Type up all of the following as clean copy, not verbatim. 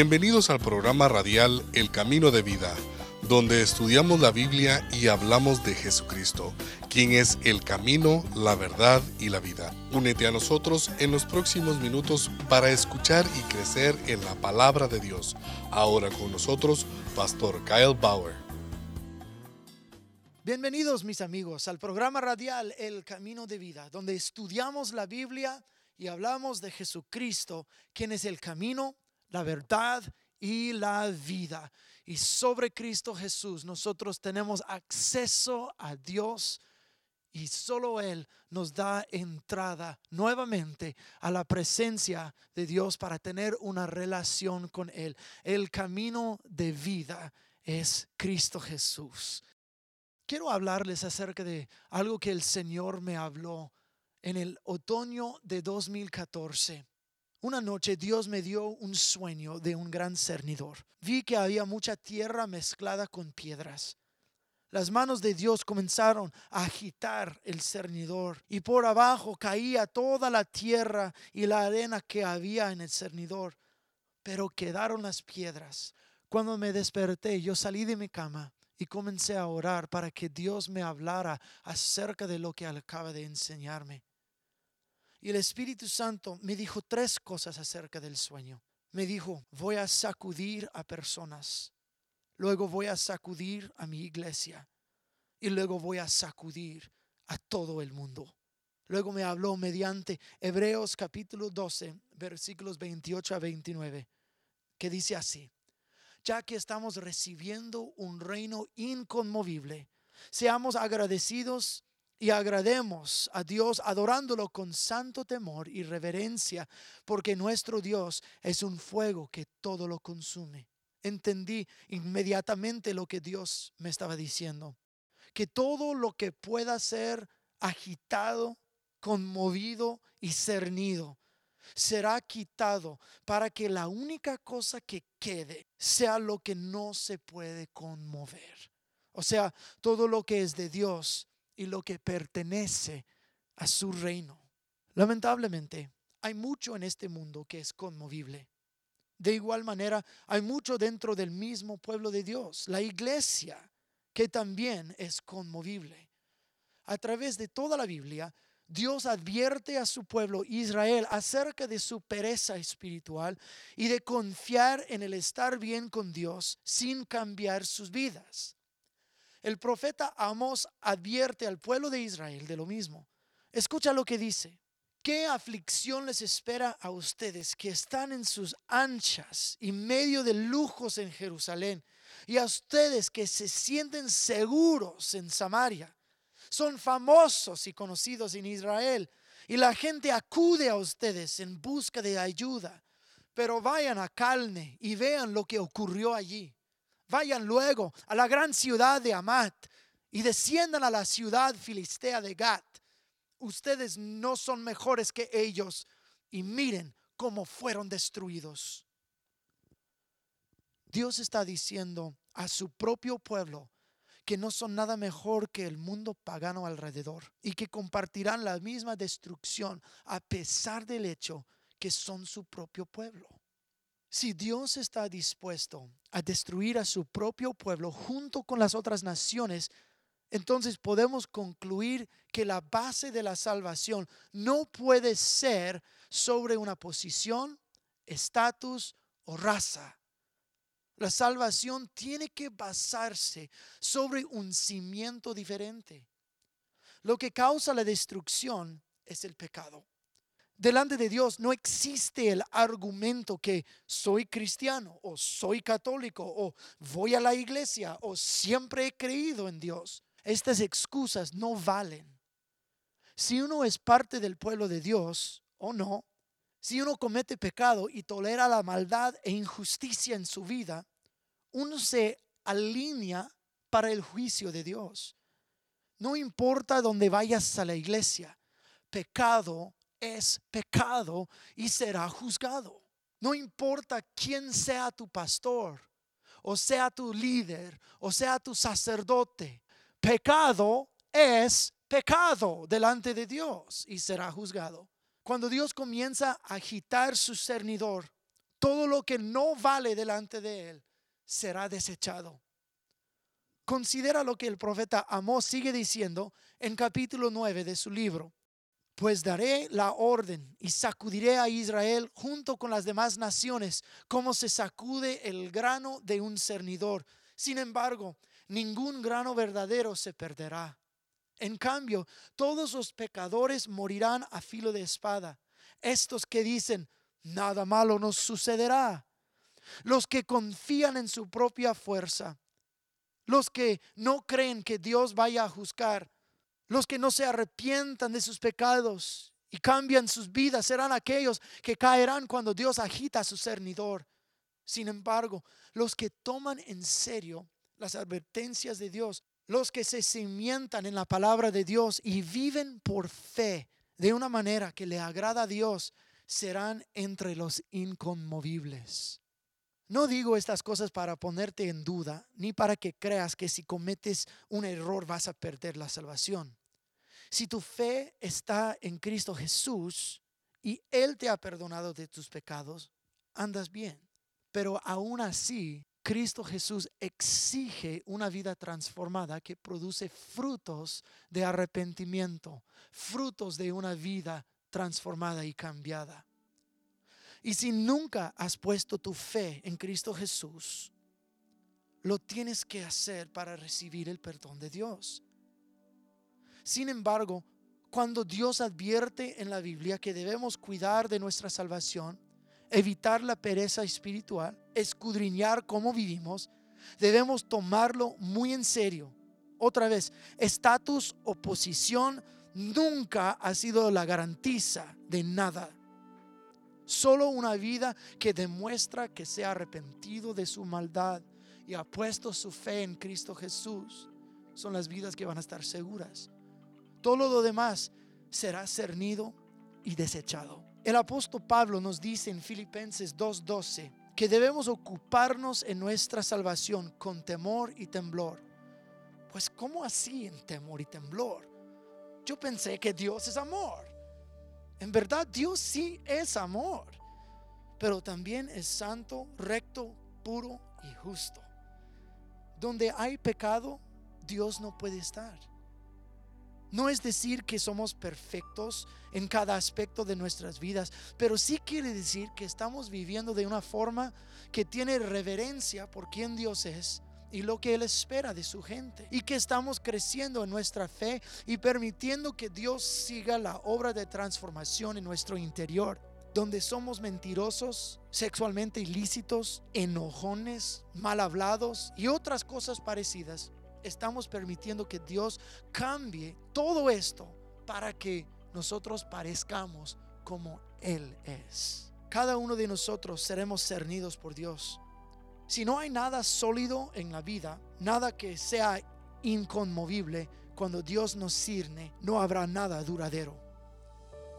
Bienvenidos al programa radial El Camino de Vida, donde estudiamos la Biblia y hablamos de Jesucristo, quien es el camino, la verdad y la vida. Únete a nosotros en los próximos minutos para escuchar y crecer en la palabra de Dios. Ahora con nosotros, Pastor Kyle Bauer. Bienvenidos, mis amigos, al programa radial El Camino de Vida, donde estudiamos la Biblia y hablamos de Jesucristo, quien es el camino, la verdad y la vida. Y sobre Cristo Jesús nosotros tenemos acceso a Dios, y solo Él nos da entrada nuevamente a la presencia de Dios para tener una relación con Él. El camino de vida es Cristo Jesús. Quiero hablarles acerca de algo que el Señor me habló en el otoño de 2014. Una noche Dios me dio un sueño de un gran cernidor. Vi que había mucha tierra mezclada con piedras. Las manos de Dios comenzaron a agitar el cernidor y por abajo caía toda la tierra y la arena que había en el cernidor, pero quedaron las piedras. Cuando me desperté, yo salí de mi cama y comencé a orar para que Dios me hablara acerca de lo que acaba de enseñarme. Y el Espíritu Santo me dijo tres cosas acerca del sueño. Me dijo: voy a sacudir a personas, luego voy a sacudir a mi iglesia y luego voy a sacudir a todo el mundo. Luego me habló mediante Hebreos capítulo 12, versículos 28 a 29, que dice así: ya que estamos recibiendo un reino inconmovible, seamos agradecidos y agrademos a Dios adorándolo con santo temor y reverencia, porque nuestro Dios es un fuego que todo lo consume. Entendí inmediatamente lo que Dios me estaba diciendo: que todo lo que pueda ser agitado, conmovido y cernido será quitado, para que la única cosa que quede sea lo que no se puede conmover. O sea, todo lo que es de Dios y lo que pertenece a su reino. Lamentablemente, hay mucho en este mundo que es conmovible. De igual manera, hay mucho dentro del mismo pueblo de Dios, la iglesia, que también es conmovible. A través de toda la Biblia, Dios advierte a su pueblo Israel acerca de su pereza espiritual y de confiar en el estar bien con Dios sin cambiar sus vidas. El profeta Amós advierte al pueblo de Israel de lo mismo. Escucha lo que dice: ¿qué aflicción les espera a ustedes que están en sus anchas y medio de lujos en Jerusalén, y a ustedes que se sienten seguros en Samaria? Son famosos y conocidos en Israel, y la gente acude a ustedes en busca de ayuda. Pero vayan a Calne y vean lo que ocurrió allí. Vayan luego a la gran ciudad de Amat y desciendan a la ciudad filistea de Gat. Ustedes no son mejores que ellos, y miren cómo fueron destruidos. Dios está diciendo a su propio pueblo que no son nada mejor que el mundo pagano alrededor, y que compartirán la misma destrucción a pesar del hecho que son su propio pueblo. Si Dios está dispuesto a destruir a su propio pueblo junto con las otras naciones, entonces podemos concluir que la base de la salvación no puede ser sobre una posición, estatus o raza. La salvación tiene que basarse sobre un cimiento diferente. Lo que causa la destrucción es el pecado. Delante de Dios no existe el argumento que soy cristiano o soy católico o voy a la iglesia o siempre he creído en Dios. Estas excusas no valen. Si uno es parte del pueblo de Dios o no, si uno comete pecado y tolera la maldad e injusticia en su vida, uno se alinea para el juicio de Dios. No importa dónde vayas a la iglesia, pecado es pecado y será juzgado. No importa quién sea tu pastor, o sea tu líder, o sea tu sacerdote, pecado es pecado delante de Dios y será juzgado. Cuando Dios comienza a agitar su cernidor, Todo lo que no vale delante de él será desechado. Considera lo que el profeta Amós sigue diciendo en capítulo 9 de su libro. Pues daré la orden y sacudiré a Israel junto con las demás naciones, como se sacude el grano de un cernidor. Sin embargo, ningún grano verdadero se perderá. En cambio, todos los pecadores morirán a filo de espada. Estos que dicen, nada malo nos sucederá. Los que confían en su propia fuerza. Los que no creen que Dios vaya a juzgar. Los que no se arrepientan de sus pecados y cambian sus vidas serán aquellos que caerán cuando Dios agita su cernidor. Sin embargo, los que toman en serio las advertencias de Dios, los que se cimientan en la palabra de Dios y viven por fe de una manera que le agrada a Dios, serán entre los inconmovibles. No digo estas cosas para ponerte en duda, ni para que creas que si cometes un error vas a perder la salvación. Si tu fe está en Cristo Jesús y Él te ha perdonado de tus pecados, andas bien. Pero aún así, Cristo Jesús exige una vida transformada que produce frutos de arrepentimiento, frutos de una vida transformada y cambiada. Y si nunca has puesto tu fe en Cristo Jesús, lo tienes que hacer para recibir el perdón de Dios. Sin embargo, cuando Dios advierte en la Biblia que debemos cuidar de nuestra salvación, evitar la pereza espiritual, escudriñar cómo vivimos, debemos tomarlo muy en serio. Otra vez, estatus o posición nunca ha sido la garantía de nada. Solo una vida que demuestra que se ha arrepentido de su maldad y ha puesto su fe en Cristo Jesús son las vidas que van a estar seguras. Todo lo demás será cernido y desechado. El apóstol Pablo nos dice en Filipenses 2:12 que debemos ocuparnos en nuestra salvación con temor y temblor. Pues, ¿cómo así en temor y temblor? Yo pensé que Dios es amor. En verdad, Dios sí es amor, pero también es santo, recto, puro y justo. Donde hay pecado, Dios no puede estar. No es decir que somos perfectos en cada aspecto de nuestras vidas, pero sí quiere decir que estamos viviendo de una forma que tiene reverencia por quien Dios es y lo que Él espera de su gente, y que estamos creciendo en nuestra fe y permitiendo que Dios siga la obra de transformación en nuestro interior, donde somos mentirosos, sexualmente ilícitos, enojones, mal hablados y otras cosas parecidas. Estamos permitiendo que Dios cambie todo esto para que nosotros parezcamos como Él es. Cada uno de nosotros seremos cernidos por Dios. Si no hay nada sólido en la vida, nada que sea inconmovible, cuando Dios nos cierne, no habrá nada duradero.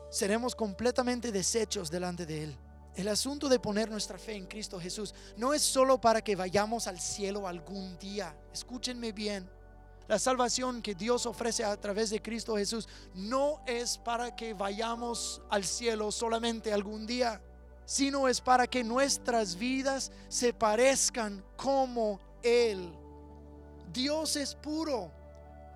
Seremos completamente deshechos delante de Él. El asunto de poner nuestra fe en Cristo Jesús no es solo para que vayamos al cielo algún día. Escúchenme bien. La salvación que Dios ofrece a través de Cristo Jesús no es para que vayamos al cielo solamente algún día, sino es para que nuestras vidas se parezcan como Él. Dios es puro.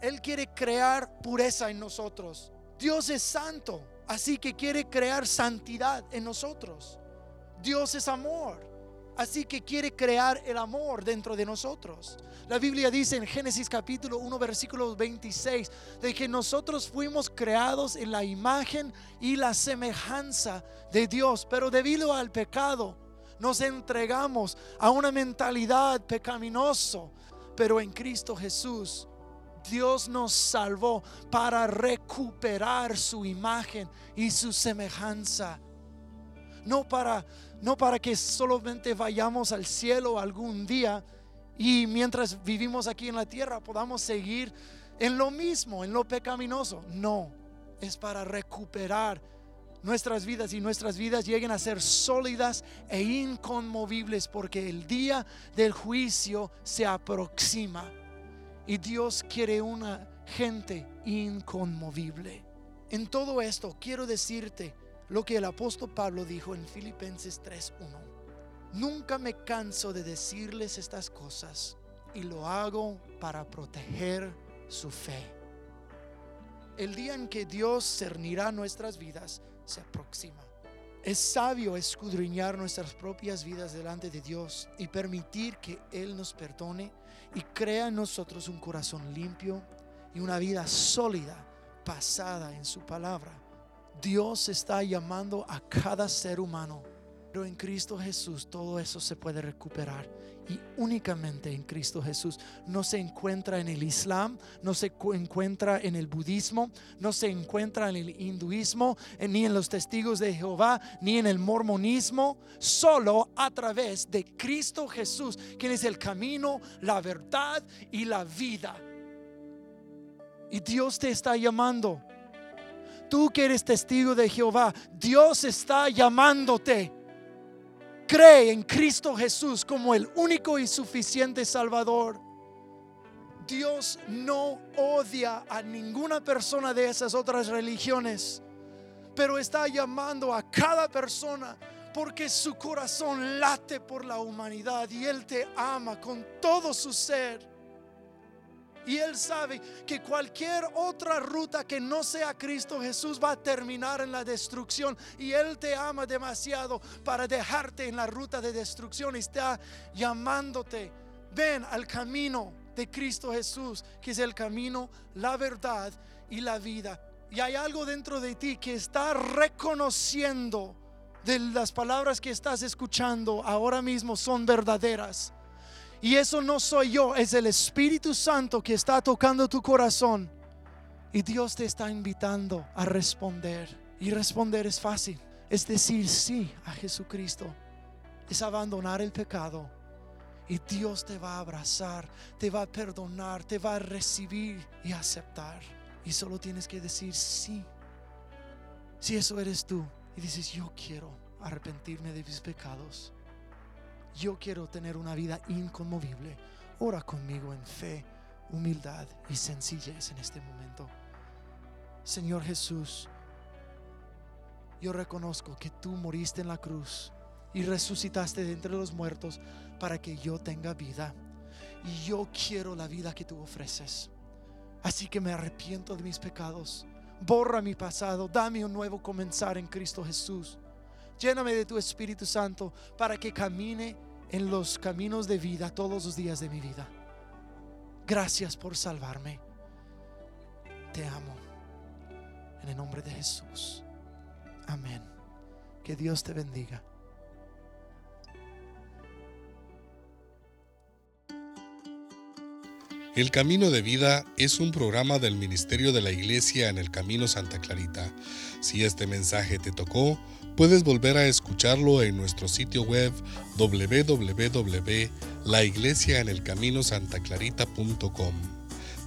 Él quiere crear pureza en nosotros. Dios es santo, así que quiere crear santidad en nosotros. Dios es amor, así que quiere crear el amor dentro de nosotros. La Biblia dice en Génesis capítulo 1 versículo 26 de que nosotros fuimos creados en la imagen y la semejanza de Dios, pero debido al pecado nos entregamos a una mentalidad pecaminosa. Pero en Cristo Jesús, Dios nos salvó para recuperar su imagen y su semejanza. No para que solamente vayamos al cielo algún día y mientras vivimos aquí en la tierra podamos seguir en lo mismo, en lo pecaminoso. No, es para recuperar nuestras vidas y nuestras vidas lleguen a ser sólidas e inconmovibles, porque el día del juicio se aproxima y Dios quiere una gente inconmovible. En todo esto quiero decirte lo que el apóstol Pablo dijo en Filipenses 3:1. Nunca me canso de decirles estas cosas y lo hago para proteger su fe. El día en que Dios cernirá nuestras vidas se aproxima. Es sabio escudriñar nuestras propias vidas delante de Dios y permitir que Él nos perdone y crea en nosotros un corazón limpio y una vida sólida basada en su palabra. Dios está llamando a cada ser humano, pero en Cristo Jesús todo eso se puede recuperar, y únicamente en Cristo Jesús. No se encuentra en el Islam, no se encuentra en el budismo, no se encuentra en el hinduismo, ni en los testigos de Jehová, ni en el mormonismo. Solo a través de Cristo Jesús, quien es el camino, la verdad y la vida. Y Dios te está llamando. Tú que eres testigo de Jehová, Dios está llamándote. Cree en Cristo Jesús como el único y suficiente Salvador. Dios no odia a ninguna persona de esas otras religiones, pero está llamando a cada persona porque su corazón late por la humanidad y Él te ama con todo su ser. Y Él sabe que cualquier otra ruta que no sea Cristo Jesús va a terminar en la destrucción. Y Él te ama demasiado para dejarte en la ruta de destrucción. Y está llamándote. Ven al camino de Cristo Jesús, que es el camino, la verdad y la vida. Y hay algo dentro de ti que está reconociendo de las palabras que estás escuchando ahora mismo son verdaderas. Y eso no soy yo, es el Espíritu Santo que está tocando tu corazón. Y Dios te está invitando a responder. Y responder es fácil. Es decir sí a Jesucristo. Es abandonar el pecado. Y Dios te va a abrazar, te va a perdonar, te va a recibir y aceptar. Y solo tienes que decir sí. Si eso eres tú y dices, yo quiero arrepentirme de mis pecados, yo quiero tener una vida inconmovible, ora conmigo en fe, humildad y sencillez en este momento. Señor Jesús, yo reconozco que tú moriste en la cruz y resucitaste de entre los muertos para que yo tenga vida. Y yo quiero la vida que tú ofreces. Así que me arrepiento de mis pecados. Borra mi pasado, dame un nuevo comenzar en Cristo Jesús. Lléname de tu Espíritu Santo para que camine en los caminos de vida todos los días de mi vida. Gracias por salvarme. Te amo. En el nombre de Jesús. Amén. Que Dios te bendiga. El Camino de Vida es un programa del Ministerio de la Iglesia en el Camino Santa Clarita. Si este mensaje te tocó, puedes volver a escucharlo en nuestro sitio web www.laiglesiaenelcaminosantaclarita.com.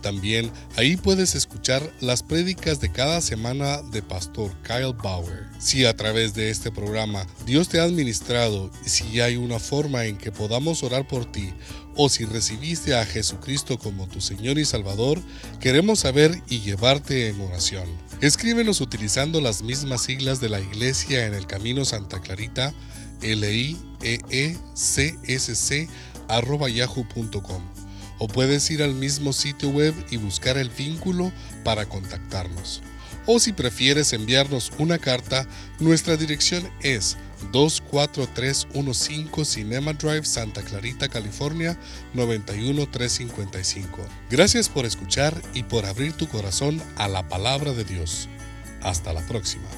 También ahí puedes escuchar las prédicas de cada semana de Pastor Kyle Bauer. Si a través de este programa Dios te ha administrado, y si hay una forma en que podamos orar por ti, o si recibiste a Jesucristo como tu Señor y Salvador, queremos saber y llevarte en oración. Escríbenos utilizando las mismas siglas de la Iglesia en el Camino Santa Clarita, L-I-E-E-C-S-C, @yahoo.com. O puedes ir al mismo sitio web y buscar el vínculo para contactarnos. O si prefieres enviarnos una carta, nuestra dirección es 24315 Cinema Drive, Santa Clarita, California, 91355. Gracias por escuchar y por abrir tu corazón a la palabra de Dios. Hasta la próxima.